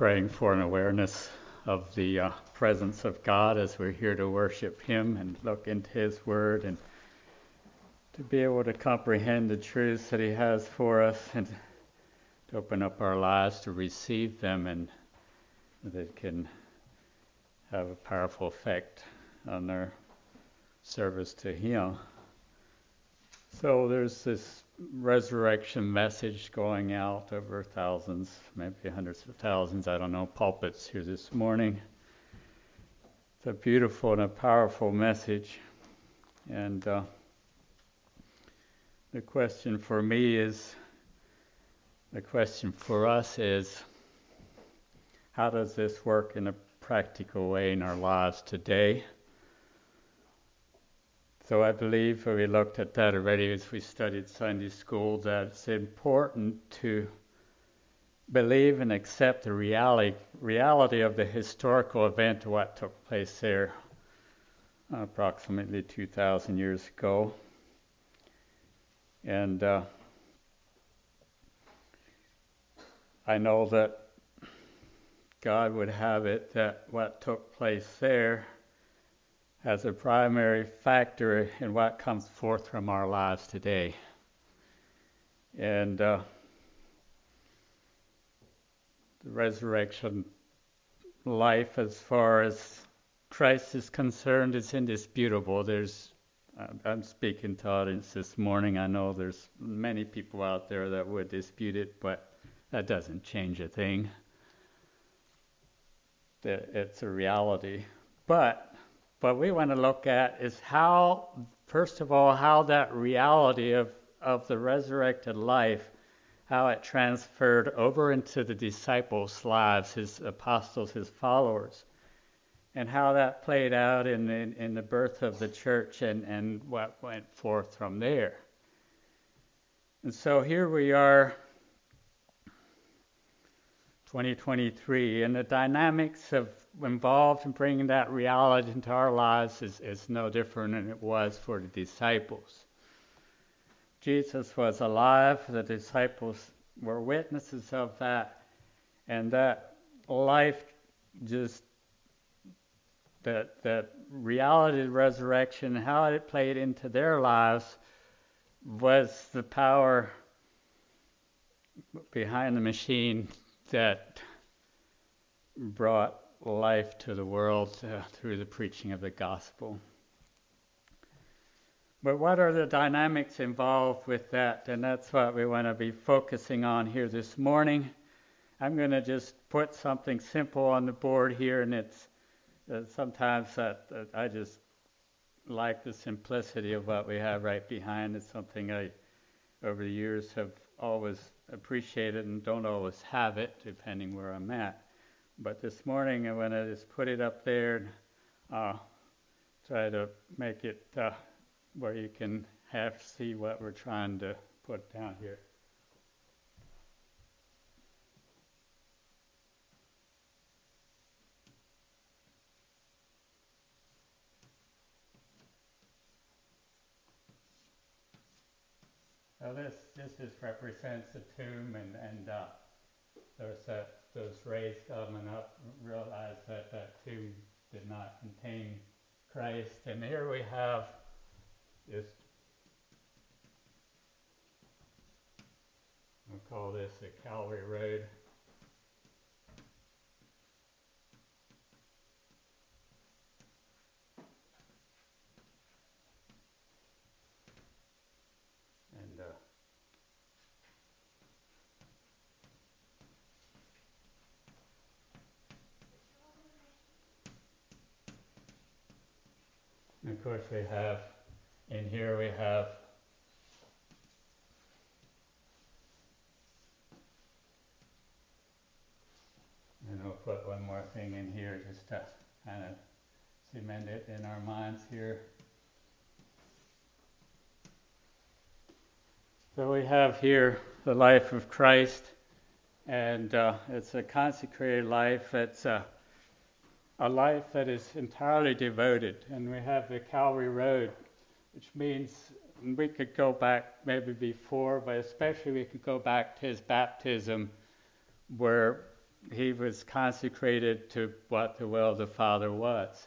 praying for an awareness of the presence of God as we're here to worship Him and look into His Word, and to be able to comprehend the truths that He has for us and to open up our lives to receive them, and that can have a powerful effect on our service to Him. So there's this resurrection message going out over thousands, maybe hundreds of thousands, I don't know, pulpits here this morning. It's a beautiful and a powerful message. And the question for me is, the question for us is, how does this work in a practical way in our lives today? So I believe we looked at that already as we studied Sunday school, that it's important to believe and accept the reality of the historical event, what took place there approximately 2,000 years ago. And I know that God would have it that what took place there as a primary factor in what comes forth from our lives today. And the resurrection life, as far as Christ is concerned, is indisputable. I'm speaking to audience this morning. I know there's many people out there that would dispute it, but that doesn't change a thing. It's a reality. But what we want to look at is how, first of all, how that reality of the resurrected life, how it transferred over into the disciples' lives, his apostles, his followers, and how that played out in the birth of the church and what went forth from there. And so here we are, 2023, and the dynamics of involved in bringing that reality into our lives is no different than it was for the disciples. Jesus was alive, the disciples were witnesses of that, and that life, just that reality of resurrection, how it played into their lives, was the power behind the machine that brought life to the world through the preaching of the gospel. But what are the dynamics involved with that? And that's what we want to be focusing on here this morning. I'm going to just put something simple on the board here, and it's sometimes I just like the simplicity of what we have right behind. It's something I, over the years, have always appreciated and don't always have it, depending where I'm at. But this morning I'm going to just put it up there and try to make it where you can see what we're trying to put down here. Now this represents the tomb, and there's that. Those rays coming up, realize that that tomb did not contain Christ. And here we have this, we'll call this the Calvary Road. Of course, we have, in here we have and we'll put one more thing in here just to kind of cement it in our minds here. So we have here the life of Christ, and it's a consecrated life. It's a life that is entirely devoted. And we have the Calvary Road, which means we could go back maybe before, but especially we could go back to his baptism, where he was consecrated to what the will of the Father was.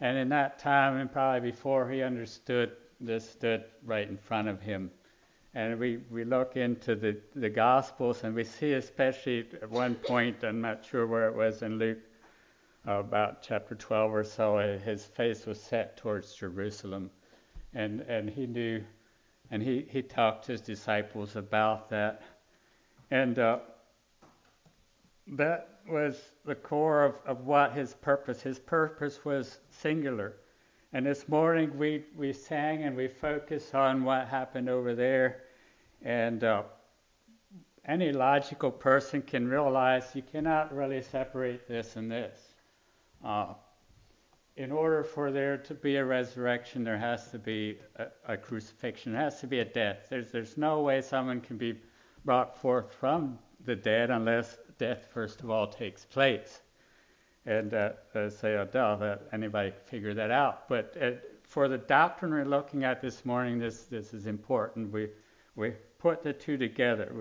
And in that time, and probably before he understood, this stood right in front of him. And we look into the Gospels, and we see especially at one point, I'm not sure where it was in Luke, about chapter 12 or so, his face was set towards Jerusalem. And he knew, and he talked to his disciples about that. And that was the core of what his purpose. His purpose was singular. And this morning we sang and we focused on what happened over there. And any logical person can realize you cannot really separate this and this. In order for there to be a resurrection, there has to be a crucifixion. There has to be a death. There's no way someone can be brought forth from the dead unless death, first of all, takes place. And say, oh, duh, anybody figure that out. But for the doctrine we're looking at this morning, this is important. We put the two together.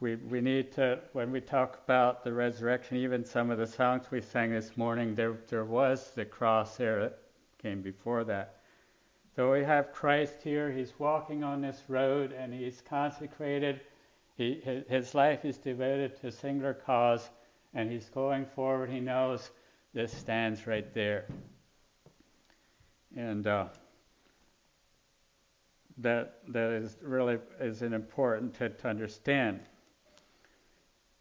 We need to, when we talk about the resurrection, even some of the songs we sang this morning, there was the cross there that came before that. So we have Christ here. He's walking on this road, and he's consecrated. His life is devoted to a singular cause, and he's going forward. He knows this stands right there. And that is really is an important to understand.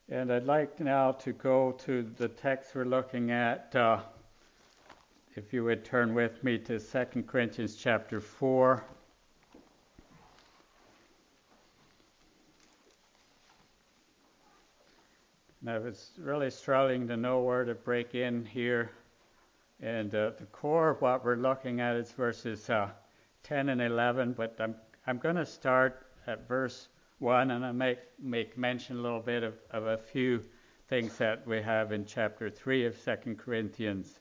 And I'd like now to go to the text we're looking at. If you would turn with me to 2 Corinthians chapter 4. And I was really struggling to know where to break in here. And the core of what we're looking at is verses 10 and 11. But I'm going to start at verse 1, and I make mention a little bit of a few things that we have in chapter 3 of 2 Corinthians.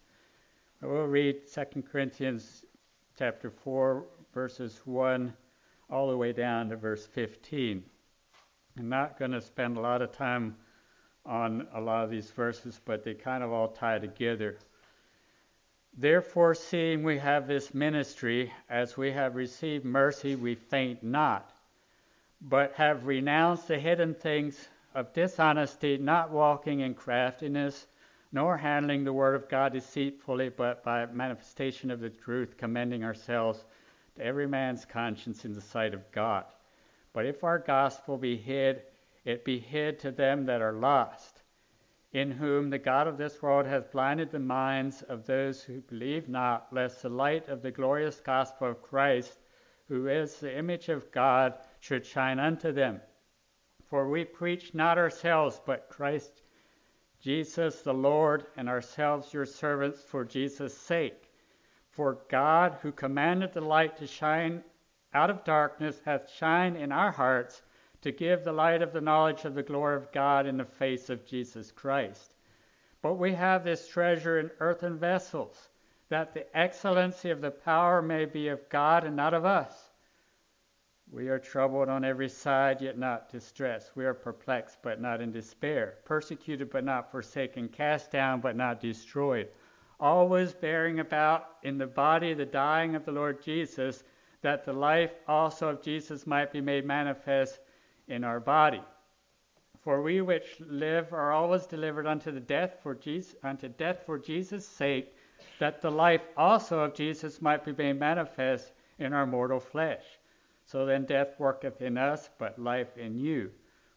We'll read 2 Corinthians chapter 4, verses 1 all the way down to verse 15. I'm not going to spend a lot of time on a lot of these verses, but they kind of all tie together. Therefore, seeing we have this ministry, as we have received mercy, we faint not, but have renounced the hidden things of dishonesty, not walking in craftiness, nor handling the word of God deceitfully, but by manifestation of the truth, commending ourselves to every man's conscience in the sight of God. But if our gospel be hid, it be hid to them that are lost, in whom the God of this world hath blinded the minds of those who believe not, lest the light of the glorious gospel of Christ, who is the image of God, should shine unto them. For we preach not ourselves, but Christ Jesus the Lord, and ourselves your servants for Jesus' sake. For God, who commanded the light to shine out of darkness, hath shined in our hearts, to give the light of the knowledge of the glory of God in the face of Jesus Christ. But we have this treasure in earthen vessels, that the excellency of the power may be of God and not of us. We are troubled on every side, yet not distressed. We are perplexed, but not in despair. Persecuted, but not forsaken. Cast down, but not destroyed. Always bearing about in the body the dying of the Lord Jesus, that the life also of Jesus might be made manifest in our body. For we which live are always delivered unto death for Jesus' sake, that the life also of Jesus might be made manifest in our mortal flesh. So then death worketh in us, but life in you.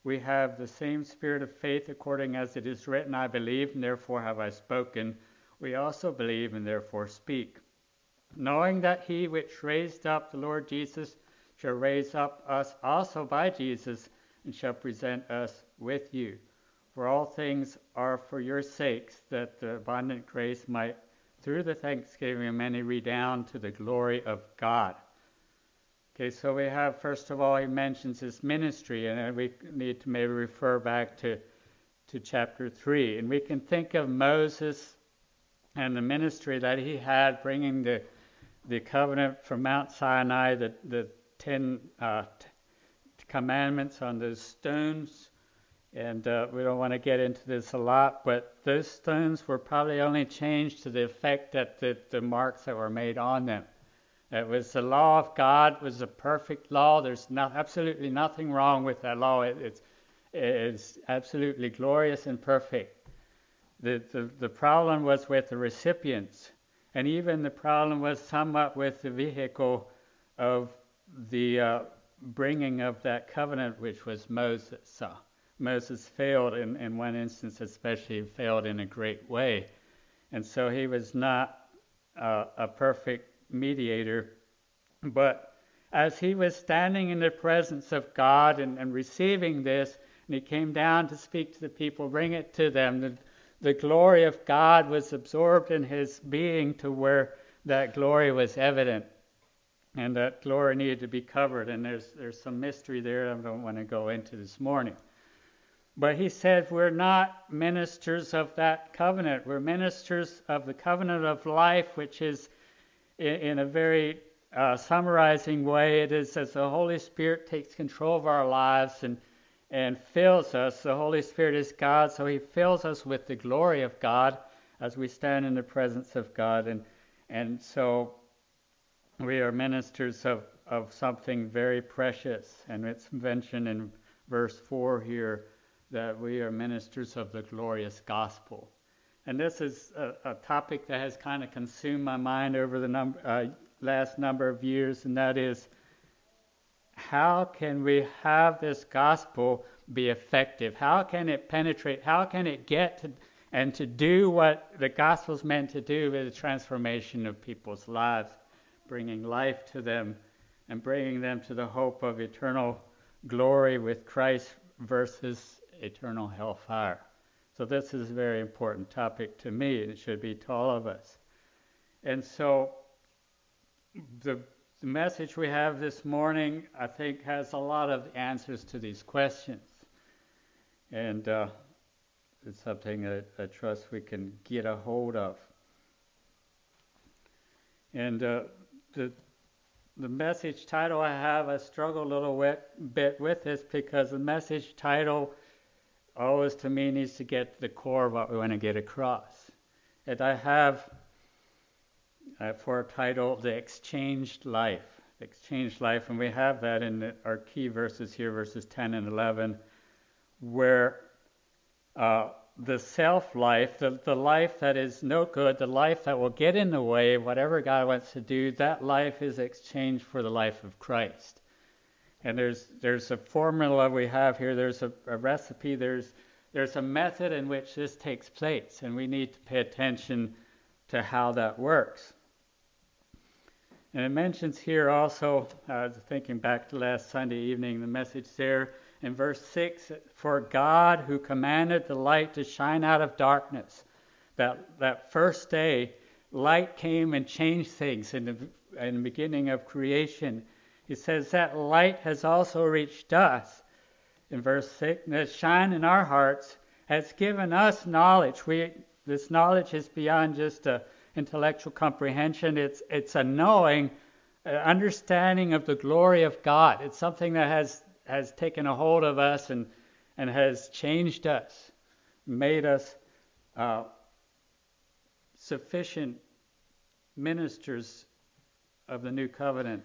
We have the same spirit of faith, according as it is written, I believed, and therefore have I spoken. We also believe, and therefore speak. Knowing that he which raised up the Lord Jesus shall raise up us also by Jesus, and shall present us with you. For all things are for your sakes, that the abundant grace might, through the thanksgiving of many, redound to the glory of God. Okay, so we have, first of all, he mentions his ministry, and then we need to maybe refer back to chapter 3. And we can think of Moses and the ministry that he had, bringing the covenant from Mount Sinai, the 10 commandments on those stones, And we don't want to get into this a lot, but those stones were probably only changed to the effect that the marks that were made on them. It was the law of God. It was a perfect law. There's absolutely nothing wrong with that law. It's absolutely glorious and perfect. The problem was with the recipients, and even the problem was somewhat with the vehicle of the bringing of that covenant, which was Moses. So Moses failed in one instance, especially failed in a great way. And so he was not a perfect mediator. But as he was standing in the presence of God and receiving this, and he came down to speak to the people, bring it to them, the glory of God was absorbed in his being to where that glory was evident. And that glory needed to be covered. And there's some mystery there I don't want to go into this morning. But he said, we're not ministers of that covenant. We're ministers of the covenant of life, which is, in a very summarizing way, it is as the Holy Spirit takes control of our lives and fills us. The Holy Spirit is God, so he fills us with the glory of God as we stand in the presence of God. And so we are ministers of something very precious. And it's mentioned in verse 4 here, that we are ministers of the glorious gospel. And this is a topic that has kind of consumed my mind over the last number of years, and that is, how can we have this gospel be effective? How can it penetrate? How can it get to do what the gospel's meant to do with the transformation of people's lives, bringing life to them and bringing them to the hope of eternal glory with Christ versus eternal hellfire. So this is a very important topic to me, and it should be to all of us. And so the message we have this morning, I think, has a lot of answers to these questions. And it's something that I trust we can get a hold of. And the message title I have, I struggle a little bit with this because the message title always, to me, needs to get to the core of what we want to get across. And I have, for a title, The Exchanged Life. The Exchanged Life, and we have that in our key verses here, verses 10 and 11, where the self-life, the life that is no good, the life that will get in the way of whatever God wants to do, that life is exchanged for the life of Christ. And there's a formula we have here. There's a recipe. There's a method in which this takes place, and we need to pay attention to how that works. And it mentions here also, thinking back to last Sunday evening, the message there in verse 6, for God who commanded the light to shine out of darkness. That first day, light came and changed things in the beginning of creation. He says that light has also reached us. In verse 6, that shine in our hearts has given us knowledge. This knowledge is beyond just intellectual comprehension. It's a knowing, an understanding of the glory of God. It's something that has taken a hold of us and has changed us, made us sufficient ministers of the new covenant.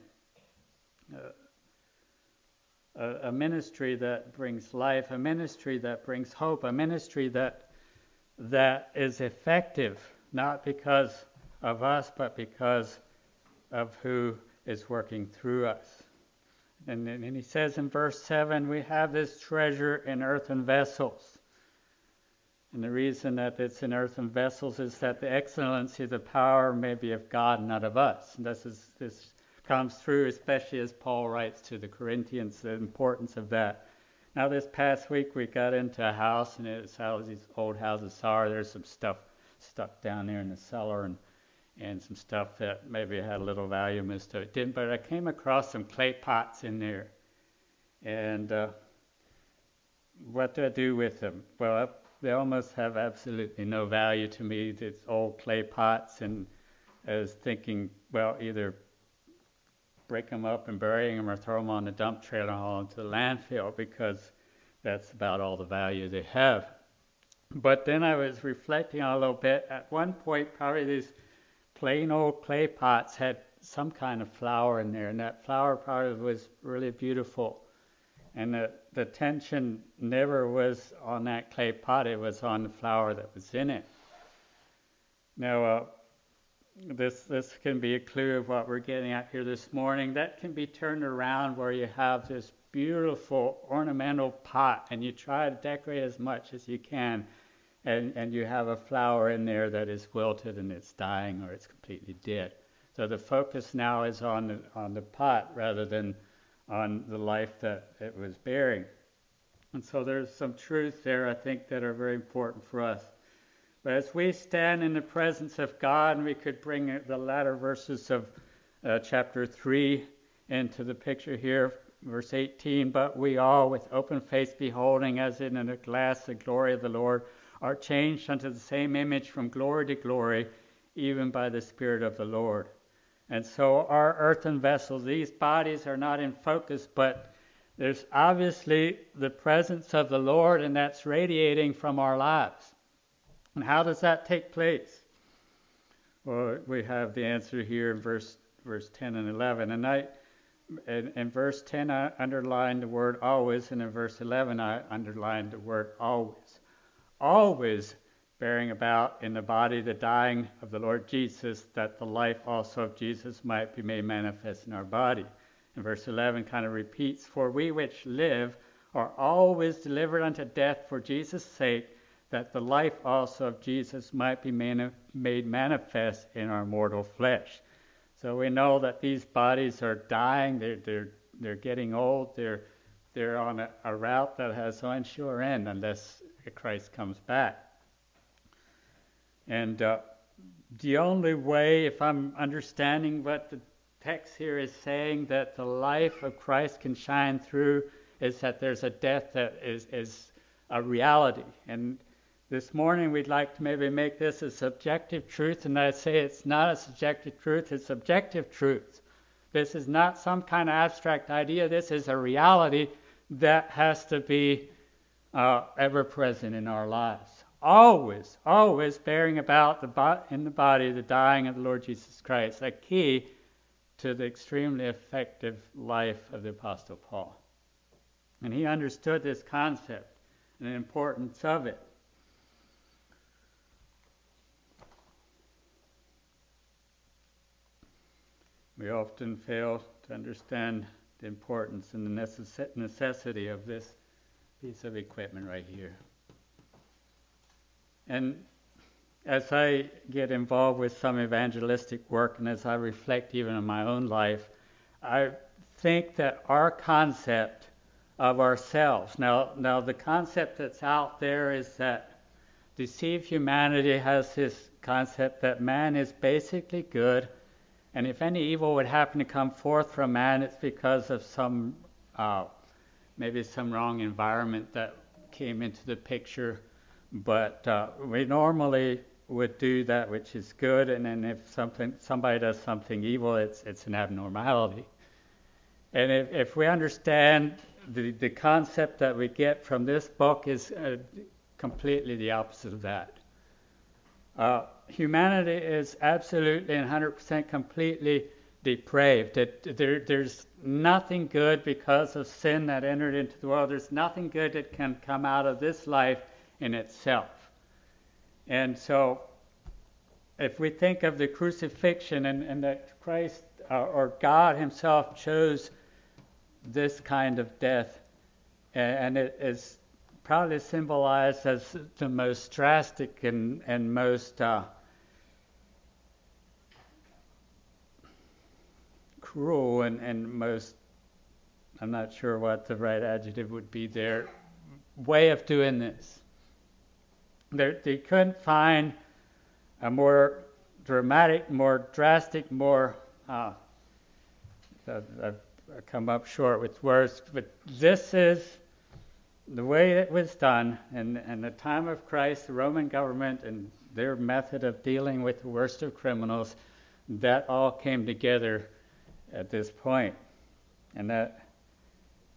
A ministry that brings life, a ministry that brings hope, a ministry that is effective, not because of us, but because of who is working through us. And he says in verse 7, we have this treasure in earthen vessels. And the reason that it's in earthen vessels is that the excellency, the power may be of God, not of us. And this comes through, especially as Paul writes to the Corinthians, the importance of that. Now, this past week, we got into a house, and it's how these old houses are. There's some stuff stuck down there in the cellar and some stuff that maybe had a little value, most of it didn't. But I came across some clay pots in there. And what do I do with them? Well, they almost have absolutely no value to me, these old clay pots. And I was thinking, well, either break them up and burying them or throw them on the dump trailer haul into the landfill because that's about all the value they have. But then I was reflecting a little bit. At one point, probably these plain old clay pots had some kind of flower in there, and that flower probably was really beautiful. And the tension never was on that clay pot, it was on the flower that was in it. Now, this can be a clue of what we're getting at here this morning. That can be turned around where you have this beautiful ornamental pot and you try to decorate as much as you can, and you have a flower in there that is wilted and it's dying or it's completely dead. So the focus now is on the pot rather than on the life that it was bearing. And so there's some truths there, I think, that are very important for us. But as we stand in the presence of God, and we could bring the latter verses of chapter 3 into the picture here, verse 18, but we all with open face beholding as in a glass the glory of the Lord are changed unto the same image from glory to glory, even by the Spirit of the Lord. And so our earthen vessels, these bodies are not in focus, but there's obviously the presence of the Lord, and that's radiating from our lives. And how does that take place? Well, we have the answer here in verse 10 and 11. And in verse 10, I underlined the word always, and in verse 11, I underlined the word always. Always bearing about in the body the dying of the Lord Jesus, that the life also of Jesus might be made manifest in our body. And verse 11 kind of repeats, for we which live are always delivered unto death for Jesus' sake, that the life also of Jesus might be made manifest in our mortal flesh. So we know that these bodies are dying, they're getting old, they're on a route that has no sure end unless Christ comes back. And the only way, if I'm understanding what the text here is saying, that the life of Christ can shine through is that there's a death that is a reality. And this morning we'd like to maybe make this a subjective truth, and I say it's not a subjective truth, it's objective truth. This is not some kind of abstract idea, this is a reality that has to be ever present in our lives. Always, always bearing about in the body the dying of the Lord Jesus Christ, a key to the extremely effective life of the Apostle Paul. And he understood this concept and the importance of it. We often fail to understand the importance and the necessity of this piece of equipment right here. And as I get involved with some evangelistic work, and as I reflect even on my own life, I think that our concept of ourselves, now the concept that's out there is that deceived humanity has this concept that man is basically good, and if any evil would happen to come forth from man, it's because of maybe some wrong environment that came into the picture. But we normally would do that which is good, and then if somebody does something evil, it's an abnormality. And if we understand the concept that we get from this book is completely the opposite of that. Humanity is absolutely and 100% completely depraved. There's nothing good because of sin that entered into the world. There's nothing good that can come out of this life in itself. And so if we think of the crucifixion and that Christ or God himself chose this kind of death, and it is probably symbolized as the most drastic and most cruel and most, I'm not sure what the right adjective would be there, way of doing this. They couldn't find a more dramatic, more drastic, more, I've come up short with words, but this is the way it was done. In the time of Christ, the Roman government and their method of dealing with the worst of criminals, that all came together at this point. And that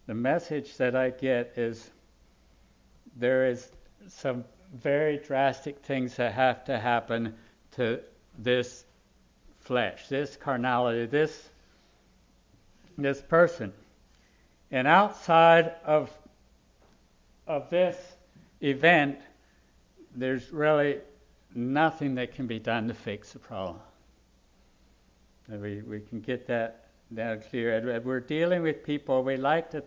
the message that I get is there is some very drastic things that have to happen to this flesh, this carnality, this person. And outside of this event, there's really nothing that can be done to fix the problem. We can get that clear. And we're dealing with people, we like to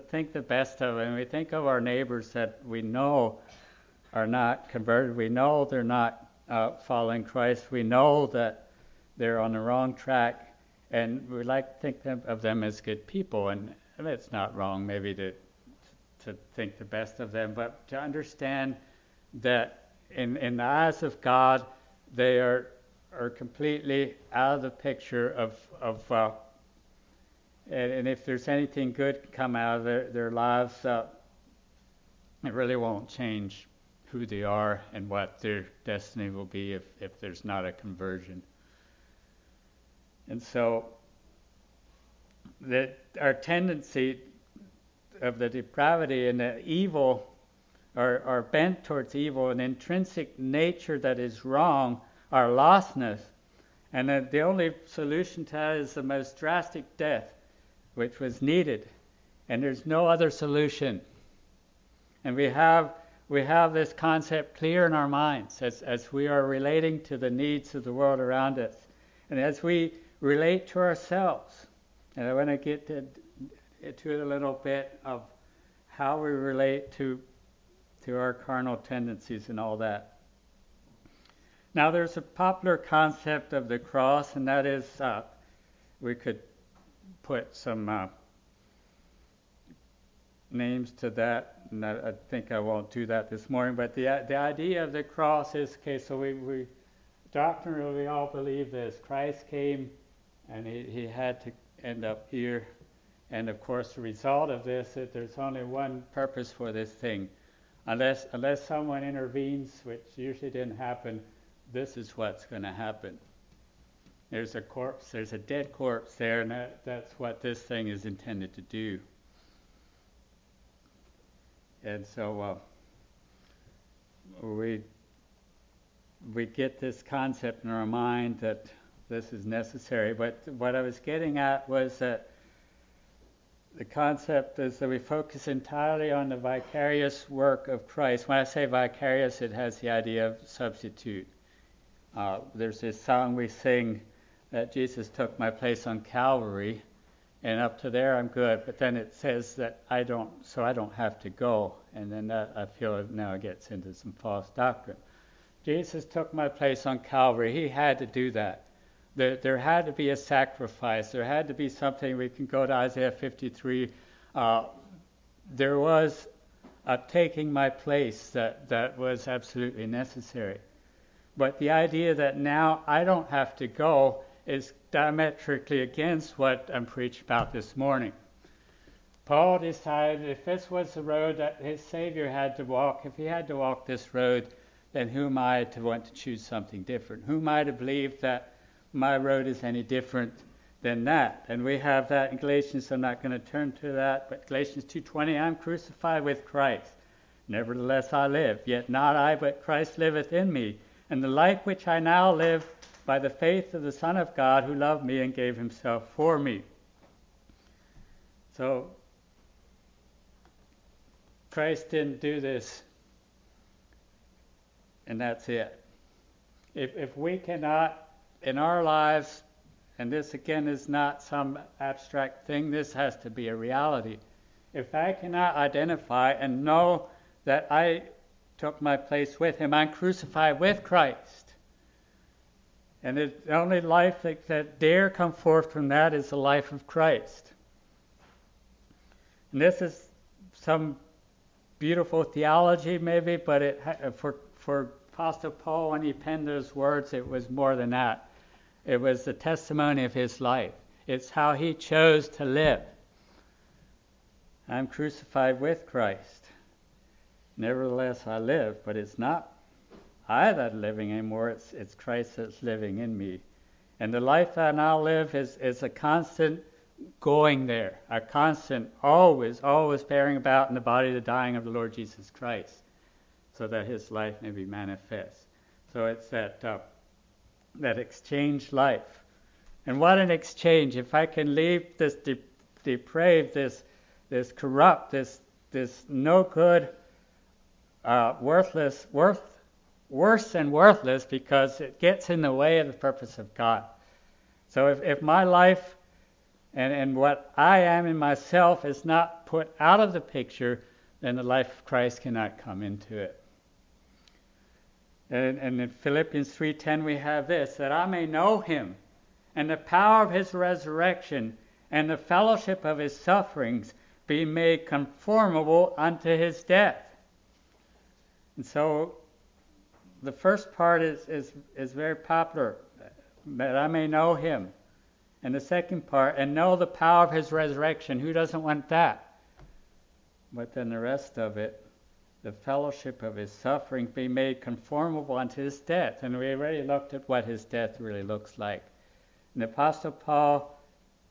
think the best of them. We think of our neighbors that we know are not converted. We know they're not following Christ. We know that they're on the wrong track. And we like to think of them as good people. And it's not wrong maybe to think the best of them, but to understand that in the eyes of God, they are completely out of the picture of and if there's anything good come out of their lives, it really won't change who they are and what their destiny will be if there's not a conversion. And so that our tendency of the depravity and the evil, our bent towards evil and intrinsic nature that is wrong, our lostness, and that the only solution to that is the most drastic death, which was needed, and there's no other solution. And we have this concept clear in our minds as we are relating to the needs of the world around us, and as we relate to ourselves. And I want to get to a little bit of how we relate to our carnal tendencies and all that. Now, there's a popular concept of the cross, and that is we could put some names to that, and I think I won't do that this morning, but the idea of the cross is, okay, so we doctrinally we all believe this. Christ came, and he had to end up here, and of course the result of this is there's only one purpose for this thing. Unless someone intervenes, which usually didn't happen, this is what's going to happen. There's a corpse, there's a dead corpse there, and that's what this thing is intended to do. And so we get this concept in our mind that this is necessary. But what I was getting at was that the concept is that we focus entirely on the vicarious work of Christ. When I say vicarious, it has the idea of substitute. There's this song we sing that Jesus took my place on Calvary, and up to there I'm good. But then it says that I don't have to go. And then I feel now it gets into some false doctrine. Jesus took my place on Calvary. He had to do that. There had to be a sacrifice. There had to be something. We can go to Isaiah 53. There was a taking my place that was absolutely necessary. But the idea that now I don't have to go is diametrically against what I'm preaching about this morning. Paul decided if this was the road that his Savior had to walk, if he had to walk this road, then who am I to want to choose something different? Who am I to believe that my road is any different than that? And we have that in Galatians. I'm not going to turn to that, but Galatians 2:20, I'm crucified with Christ. Nevertheless I live, yet not I, but Christ liveth in me. And the life which I now live by the faith of the Son of God, who loved me and gave himself for me. So Christ didn't do this, and that's it. If we cannot in our lives, and this again is not some abstract thing, this has to be a reality. If I cannot identify and know that I took my place with him, I'm crucified with Christ. And the only life that dare come forth from that is the life of Christ. And this is some beautiful theology maybe, but it for Apostle Paul, when he penned those words, it was more than that. It was the testimony of his life. It's how he chose to live. I'm crucified with Christ. Nevertheless, I live, but it's not I that's living anymore. It's Christ that's living in me. And the life that I now live is a constant going there, a constant, always bearing about in the body the dying of the Lord Jesus Christ, so that his life may be manifest. So it's that exchanged life. And what an exchange. If I can leave this depraved, this corrupt, this no good, worse and worthless, because it gets in the way of the purpose of God. So if my life and what I am in myself is not put out of the picture, then the life of Christ cannot come into it. And in Philippians 3:10 we have this, that I may know him and the power of his resurrection and the fellowship of his sufferings, be made conformable unto his death. And so the first part is very popular, that I may know him. And the second part, and know the power of his resurrection. Who doesn't want that? But then the rest of it, the fellowship of his suffering, be made conformable unto his death. And we already looked at what his death really looks like. And the Apostle Paul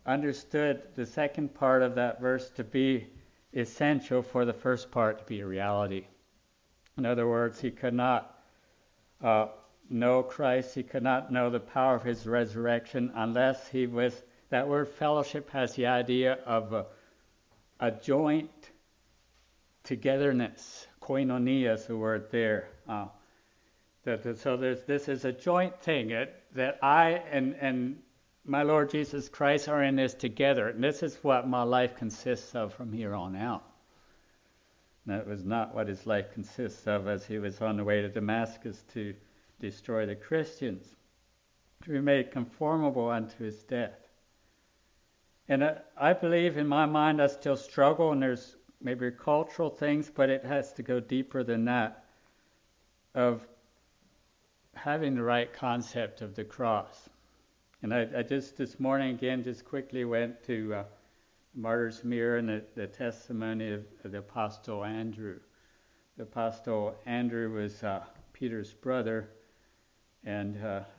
understood the second part of that verse to be essential for the first part to be a reality. In other words, he could not know Christ, he could not know the power of his resurrection unless he was, that word fellowship has the idea of a joint togetherness. Koinonia is the word there. So this is a joint thing, that I and my Lord Jesus Christ are in this together. And this is what my life consists of from here on out. And that was not what his life consists of as he was on the way to Damascus to destroy the Christians. To be made conformable unto his death. And I believe in my mind I still struggle, and there's maybe cultural things, but it has to go deeper than that, of having the right concept of the cross. And I just this morning again just quickly went to Martyr's Mirror and the testimony of the Apostle Andrew. The Apostle Andrew was Peter's brother, and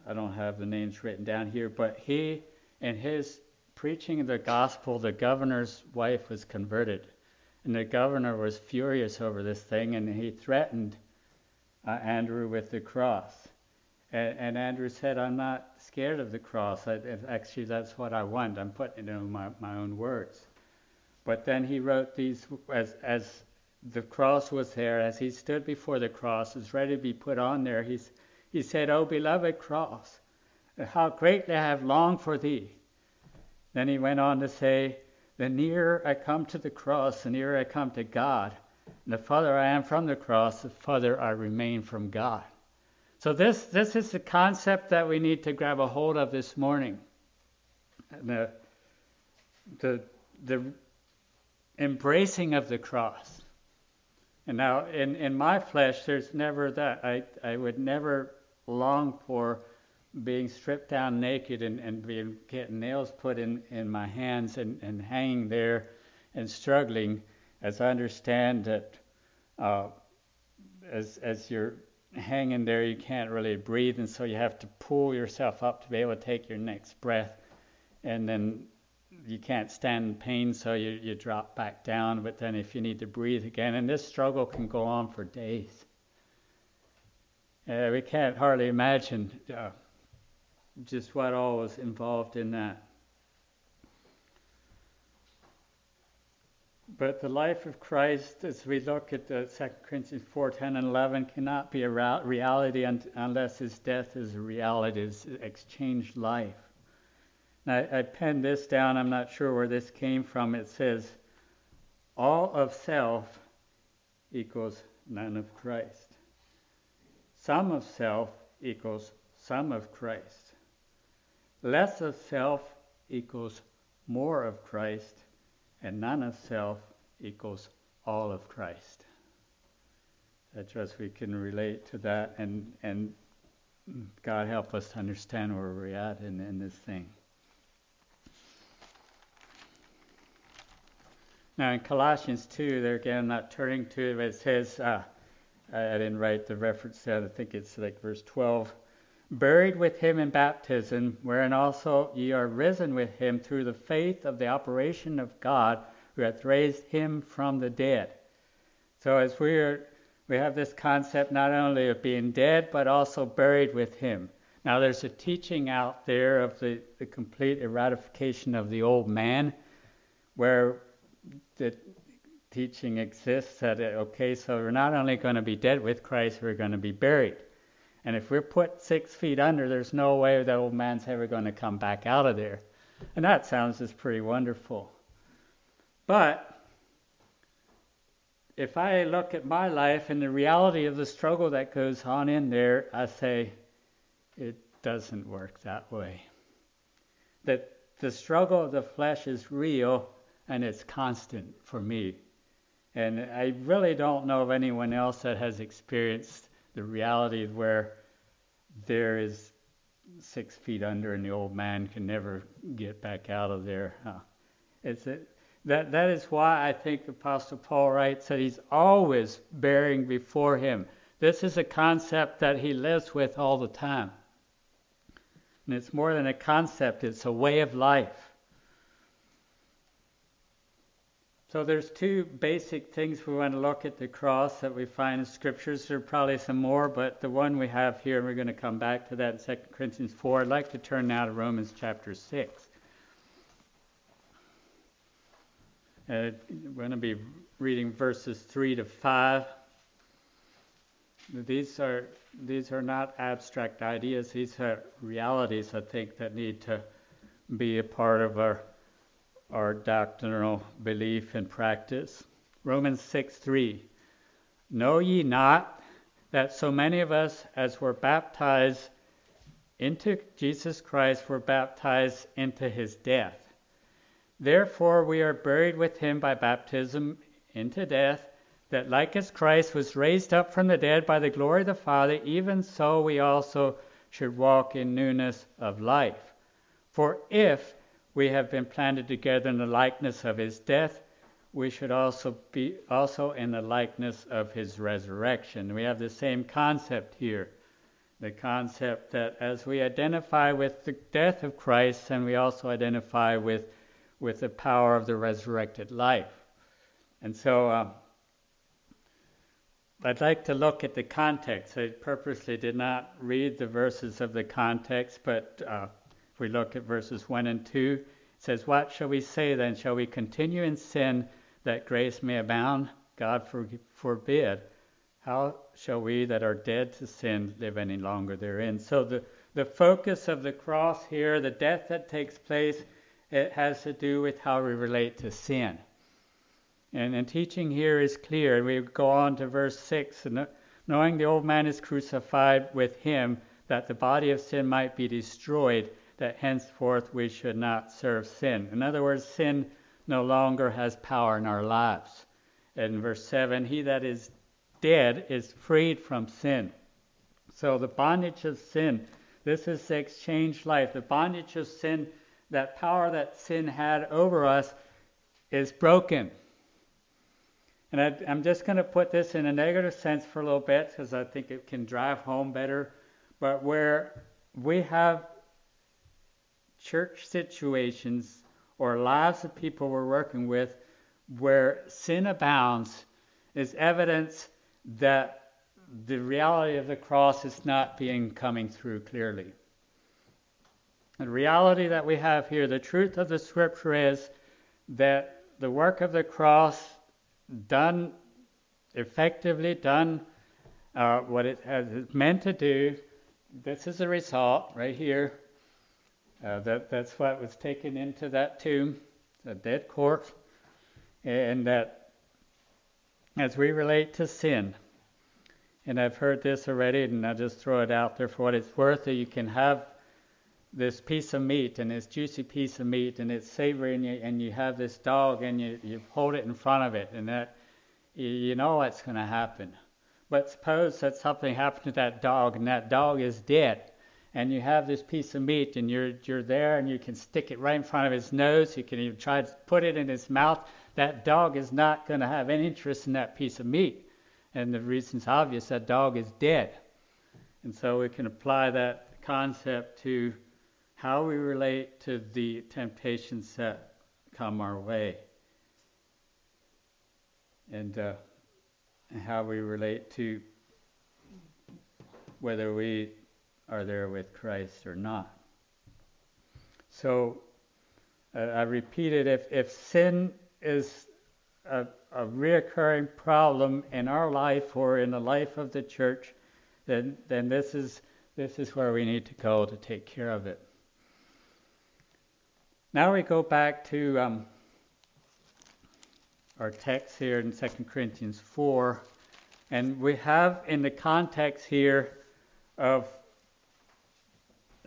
I don't have the names written down here, but he and his preaching of the gospel, the governor's wife was converted. And the governor was furious over this thing, and he threatened Andrew with the cross. And Andrew said, I'm not scared of the cross. Actually, that's what I want. I'm putting it in my own words. But then he wrote these, as the cross was there, as he stood before the cross, was ready to be put on there, he said, O beloved cross, how greatly I have longed for thee. Then he went on to say, the nearer I come to the cross, the nearer I come to God. And the farther I am from the cross, the farther I remain from God. So this is the concept that we need to grab a hold of this morning. And the embracing of the cross. And now in my flesh, there's never that. I would never long for being stripped down naked and getting nails put in my hands and hanging there and struggling, as I understand that as you're hanging there, you can't really breathe, and so you have to pull yourself up to be able to take your next breath, and then you can't stand in pain, so you drop back down, but then if you need to breathe again, and this struggle can go on for days. We can't hardly imagine just what all was involved in that. But the life of Christ, as we look at 2 Corinthians 4:10 and 11, cannot be a reality unless his death is a reality, his exchanged life. Now, I penned this down. I'm not sure where this came from. It says, all of self equals none of Christ. Some of self equals some of Christ. Less of self equals more of Christ. And none of self equals all of Christ. I trust we can relate to that, and God help us to understand where we're at in this thing. Now in Colossians 2, there again, I'm not turning to it, but it says, I didn't write the reference down, I think it's like verse 12, buried with him in baptism, wherein also ye are risen with him through the faith of the operation of God, who hath raised him from the dead. So as we have this concept not only of being dead, but also buried with him. Now there's a teaching out there of the complete eradication of the old man, where the teaching exists that, okay, so we're not only going to be dead with Christ, we're going to be buried. And if we're put 6 feet under, there's no way the old man's ever going to come back out of there. And that sounds just pretty wonderful. But if I look at my life and the reality of the struggle that goes on in there, I say, it doesn't work that way. That the struggle of the flesh is real and it's constant for me. And I really don't know of anyone else that has experienced the reality where there is 6 feet under and the old man can never get back out of there. That is why I think the Apostle Paul writes that he's always bearing before him. This is a concept that he lives with all the time. And it's more than a concept, it's a way of life. So there's two basic things we want to look at the cross that we find in Scriptures. There are probably some more, but the one we have here, and we're going to come back to that in 2 Corinthians 4. I'd like to turn now to Romans chapter 6. We're going to be reading verses 3 to 5. These are not abstract ideas. These are realities, I think, that need to be a part of our doctrinal belief and practice. Romans 6:3. Know ye not that so many of us as were baptized into Jesus Christ were baptized into his death? Therefore we are buried with him by baptism into death, that like as Christ was raised up from the dead by the glory of the Father, even so we also should walk in newness of life. For if we have been planted together in the likeness of his death, we should also be in the likeness of his resurrection. We have the same concept here, the concept that as we identify with the death of Christ, then we also identify with the power of the resurrected life. And so I'd like to look at the context. I purposely did not read the verses of the context, but if we look at verses 1 and 2, it says, "What shall we say then? Shall we continue in sin that grace may abound? God forbid. How shall we that are dead to sin live any longer therein?" So the focus of the cross here, the death that takes place, it has to do with how we relate to sin. And teaching here is clear. We go on to verse 6. Knowing the old man is crucified with him, that the body of sin might be destroyed, that henceforth we should not serve sin. In other words, sin no longer has power in our lives. In verse 7, he that is dead is freed from sin. So the bondage of sin, this is the exchanged life. The bondage of sin, that power that sin had over us, is broken. And I'm just going to put this in a negative sense for a little bit because I think it can drive home better. But where we have church situations or lives of people we're working with where sin abounds is evidence that the reality of the cross is not being coming through clearly. The reality that we have here, the truth of the Scripture is that the work of the cross done effectively, done what it has meant to do. This is the result right here. That's what was taken into that tomb, the dead corpse, and that as we relate to sin, and I've heard this already, and I'll just throw it out there for what it's worth, that you can have this piece of meat and this juicy piece of meat and it's savory and you have this dog and you hold it in front of it and that you know what's going to happen. But suppose that something happened to that dog and that dog is dead and you have this piece of meat and you're there and you can stick it right in front of his nose. You can even try to put it in his mouth. That dog is not going to have any interest in that piece of meat. And the reason's obvious, that dog is dead. And so we can apply that concept to how we relate to the temptations that come our way, and how we relate to whether we are there with Christ or not. So I repeat it, if sin is a reoccurring problem in our life or in the life of the church, then this is where we need to go to take care of it. Now we go back to our text here in 2 Corinthians 4, and we have in the context here of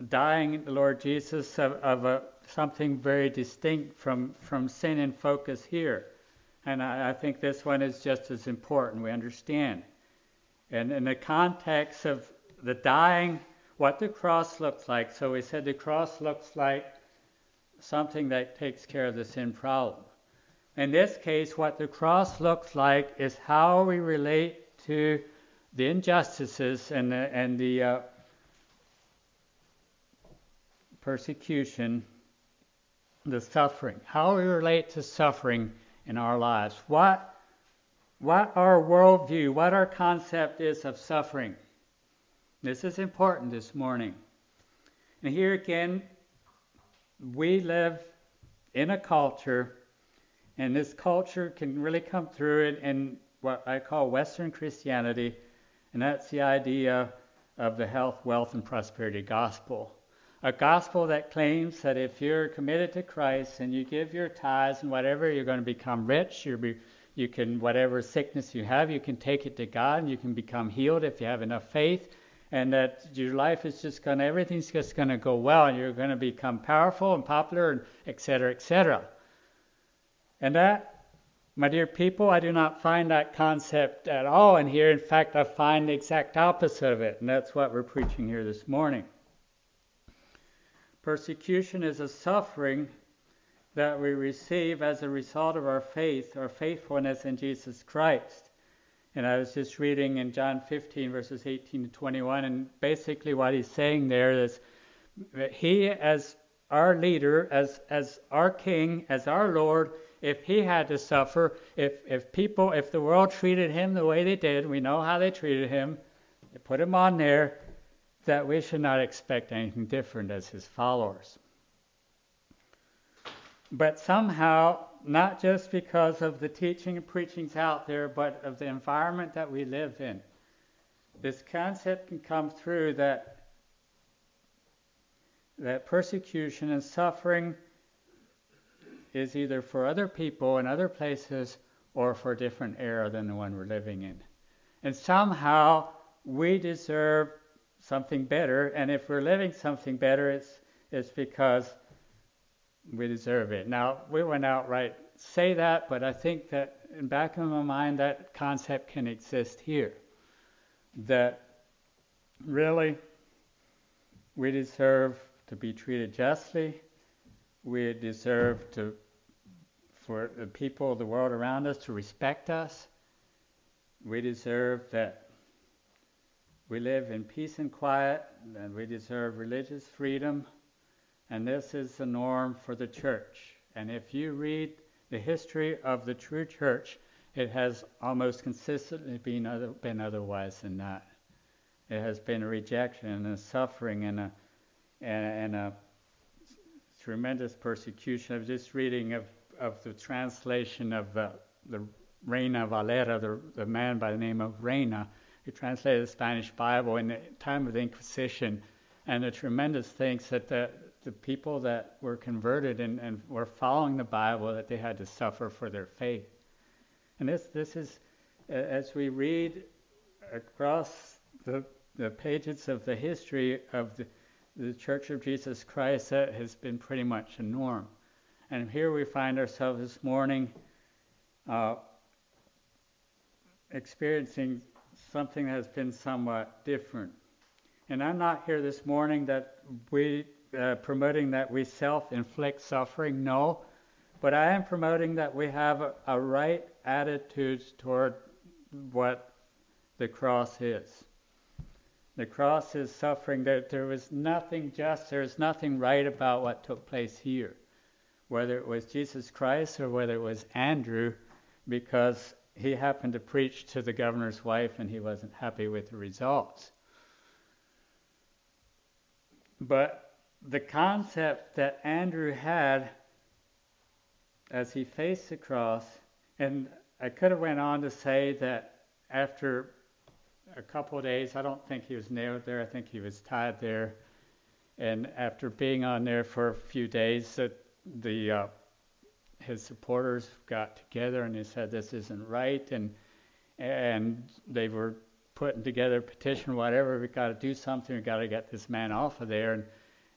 dying in the Lord Jesus of something very distinct from sin and focus here. And I think this one is just as important, we understand. And in the context of the dying, what the cross looks like. So we said the cross looks like something that takes care of the sin problem. In this case, what the cross looks like is how we relate to the injustices and the persecution, the suffering. How we relate to suffering in our lives. What our worldview, what our concept is of suffering. This is important this morning. And here again, we live in a culture, and this culture can really come through in what I call Western Christianity, and that's the idea of the health, wealth, and prosperity gospel. A gospel that claims that if you're committed to Christ and you give your tithes and whatever, you're going to become rich, you can, whatever sickness you have, you can take it to God and you can become healed if you have enough faith, and that your life is just going to, everything's just going to go well and you're going to become powerful and popular, and et cetera, et cetera. And that, my dear people, I do not find that concept at all in here. In fact, I find the exact opposite of it, and that's what we're preaching here this morning. Persecution is a suffering that we receive as a result of our faith, our faithfulness in Jesus Christ. And I was just reading in John 15, verses 18 to 21, and basically what he's saying there is that he, as our leader, as our king, as our Lord, if he had to suffer, if the world treated him the way they did, we know how they treated him, they put him on there, that we should not expect anything different as his followers. But somehow, not just because of the teaching and preachings out there, but of the environment that we live in, this concept can come through that persecution and suffering is either for other people in other places or for a different era than the one we're living in. And somehow we deserve something better, and if we're living something better, it's because we deserve it. Now, we wouldn't outright say that, but I think that in the back of my mind that concept can exist here, that really we deserve to be treated justly. We deserve for the people of the world around us to respect us. We deserve that we live in peace and quiet, and we deserve religious freedom. And this is the norm for the church. And if you read the history of the true church, it has almost consistently been otherwise than that. It has been a rejection and a suffering and a tremendous persecution. I was just reading of the translation of the Reina Valera, the man by the name of Reina, who translated the Spanish Bible in the time of the Inquisition, and the tremendous things that the people that were converted and were following the Bible, that they had to suffer for their faith. And this is, as we read across the pages of the history of the Church of Jesus Christ, that has been pretty much a norm. And here we find ourselves this morning experiencing something that has been somewhat different. And I'm not here this morning that we promoting that we self-inflict suffering, no. But I am promoting that we have a right attitude toward what the cross is. the cross is suffering, that there was nothing just, there was nothing right about what took place here, whether it was Jesus Christ or whether it was Andrew, because he happened to preach to the governor's wife and he wasn't happy with the results. But the concept that Andrew had as he faced the cross, and I could have went on to say that after a couple of days, I don't think he was nailed there, I think he was tied there, and after being on there for a few days, his supporters got together and they said this isn't right, and they were putting together a petition, whatever, we got to do something, we got to get this man off of there,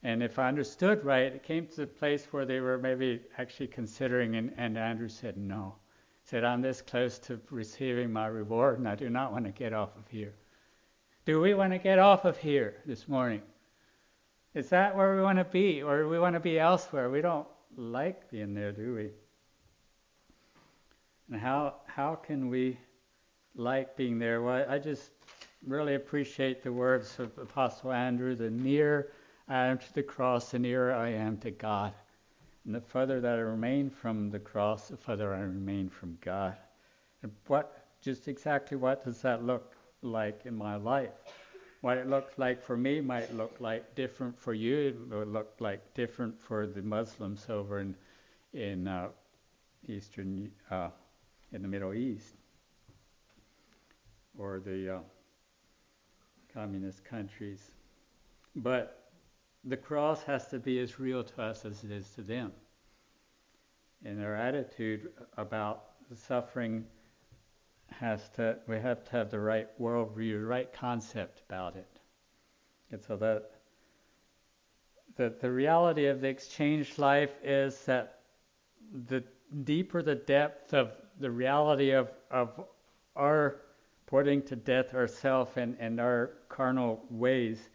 and if I understood right, it came to the place where they were maybe actually considering, and Andrew said no. Said, I'm this close to receiving my reward, and I do not want to get off of here. Do we want to get off of here this morning? Is that where we want to be, or do we want to be elsewhere? We don't like being there, do we? And how can we like being there? Well, I just really appreciate the words of Apostle Andrew, the nearer I am to the cross, the nearer I am to God. And the further that I remain from the cross, the further I remain from God. And what does that look like in my life? What it looked like for me might look like different for you. It would look like different for the Muslims over in the Middle East, or the communist countries. But the cross has to be as real to us as it is to them. And our attitude about the suffering we have to have the right worldview, the right concept about it. And so that the reality of the exchanged life is that the deeper the depth of the reality of our putting to death ourself and our carnal ways,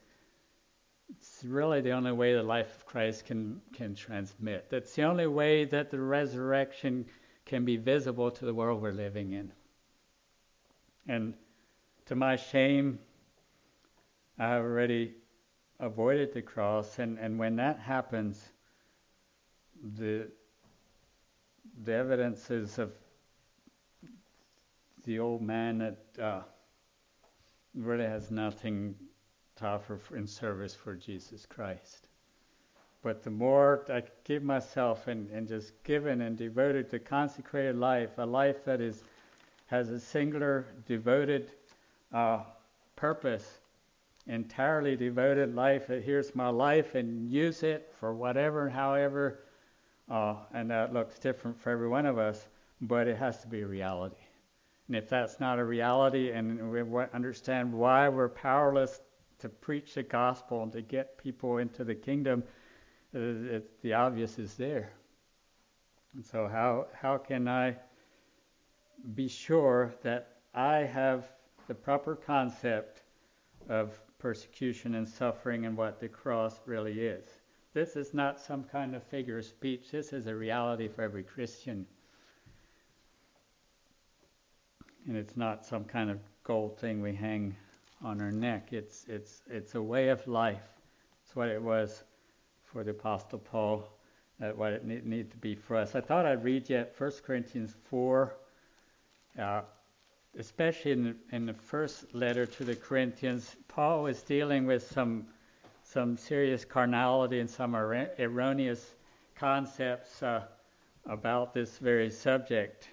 it's really the only way the life of Christ can transmit. That's the only way that the resurrection can be visible to the world we're living in. And to my shame, I have already avoided the cross, and when that happens, the evidences of the old man that really has nothing to offer in service for Jesus Christ. But the more I give myself and just given and devoted to consecrated life, a life that has a singular devoted purpose, entirely devoted life, that here's my life and use it for whatever and however, and that looks different for every one of us, but it has to be a reality. And if that's not a reality and we understand why we're powerless to preach the gospel and to get people into the kingdom, the obvious is there. And so how can I be sure that I have the proper concept of persecution and suffering and what the cross really is? This is not some kind of figure of speech. This is a reality for every Christian. And it's not some kind of gold thing we hang on our neck. It's a way of life. It's what it was for the Apostle Paul, what it need to be for us. I thought I'd read yet 1 Corinthians 4, especially in the first letter to the Corinthians. Paul was dealing with some serious carnality and some erroneous concepts about this very subject,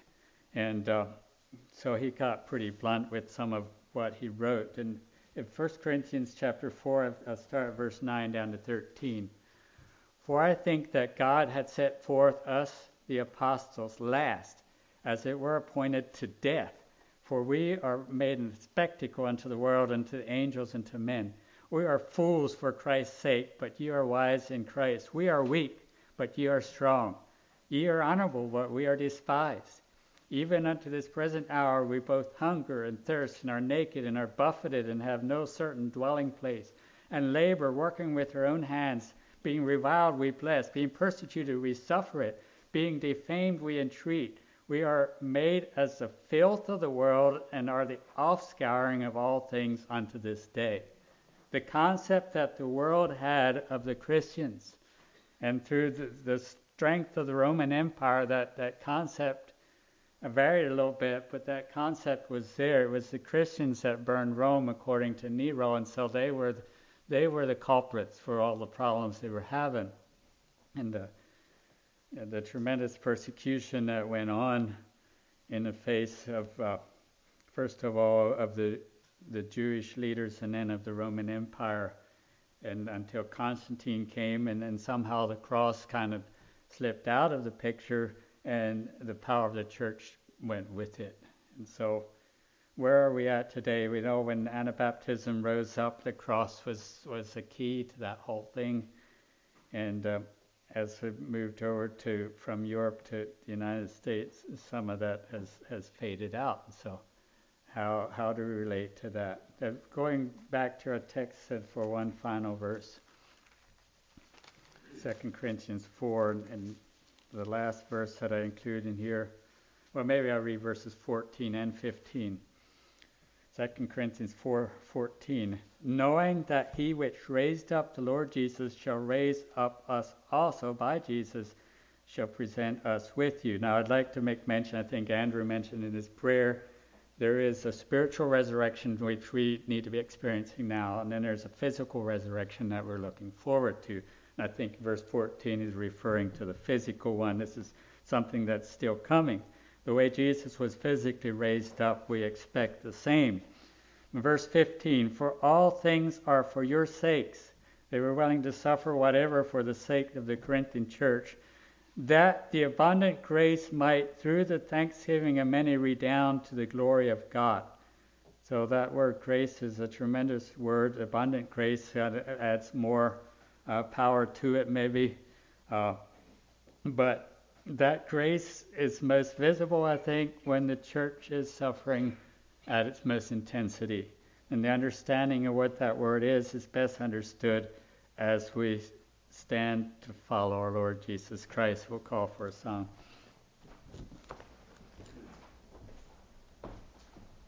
and so he got pretty blunt with some of what he wrote. And in 1 Corinthians chapter 4, I'll start at verse 9 down to 13. For I think that God had set forth us, the apostles, last, as it were appointed to death. For we are made a spectacle unto the world, unto the angels, unto men. We are fools for Christ's sake, but ye are wise in Christ. We are weak, but ye are strong. Ye are honorable, but we are despised. Even unto this present hour we both hunger and thirst, and are naked, and are buffeted, and have no certain dwelling place, and labor, working with our own hands. Being reviled, we bless. Being persecuted, we suffer it. Being defamed, we entreat. We are made as the filth of the world, and are the offscouring of all things unto this day. the concept that the world had of the Christians. And through the strength of the Roman Empire, that concept varied a little bit, but that concept was there. It was the Christians that burned Rome according to Nero, and so they were the culprits for all the problems they were having and the tremendous persecution that went on in the face of, first of all, of the Jewish leaders and then of the Roman Empire, and until Constantine came, and then somehow the cross kind of slipped out of the picture and the power of the church went with it. And so where are we at today? We know when Anabaptism rose up, the cross was the key to that whole thing. And as we moved over from Europe to the United States, some of that has faded out. So how do we relate to that? Going back to our text and for one final verse, 2 Corinthians 4, and the last verse that I include in here, well, maybe I'll read verses 14 and 15. 2 Corinthians 4:14, knowing that he which raised up the Lord Jesus shall raise up us also by Jesus, shall present us with you. Now I'd like to make mention, I think Andrew mentioned in his prayer, there is a spiritual resurrection which we need to be experiencing now, and then there's a physical resurrection that we're looking forward to. And I think verse 14 is referring to the physical one. This is something that's still coming. The way Jesus was physically raised up, we expect the same. In verse 15, for all things are for your sakes. They were willing to suffer whatever for the sake of the Corinthian church, that the abundant grace might, through the thanksgiving of many, redound to the glory of God. So that word grace is a tremendous word, abundant grace, adds more power to it maybe. But that grace is most visible, I think, when the church is suffering at its most intensity. And the understanding of what that word is best understood as we stand to follow our Lord Jesus Christ. We'll call for a song.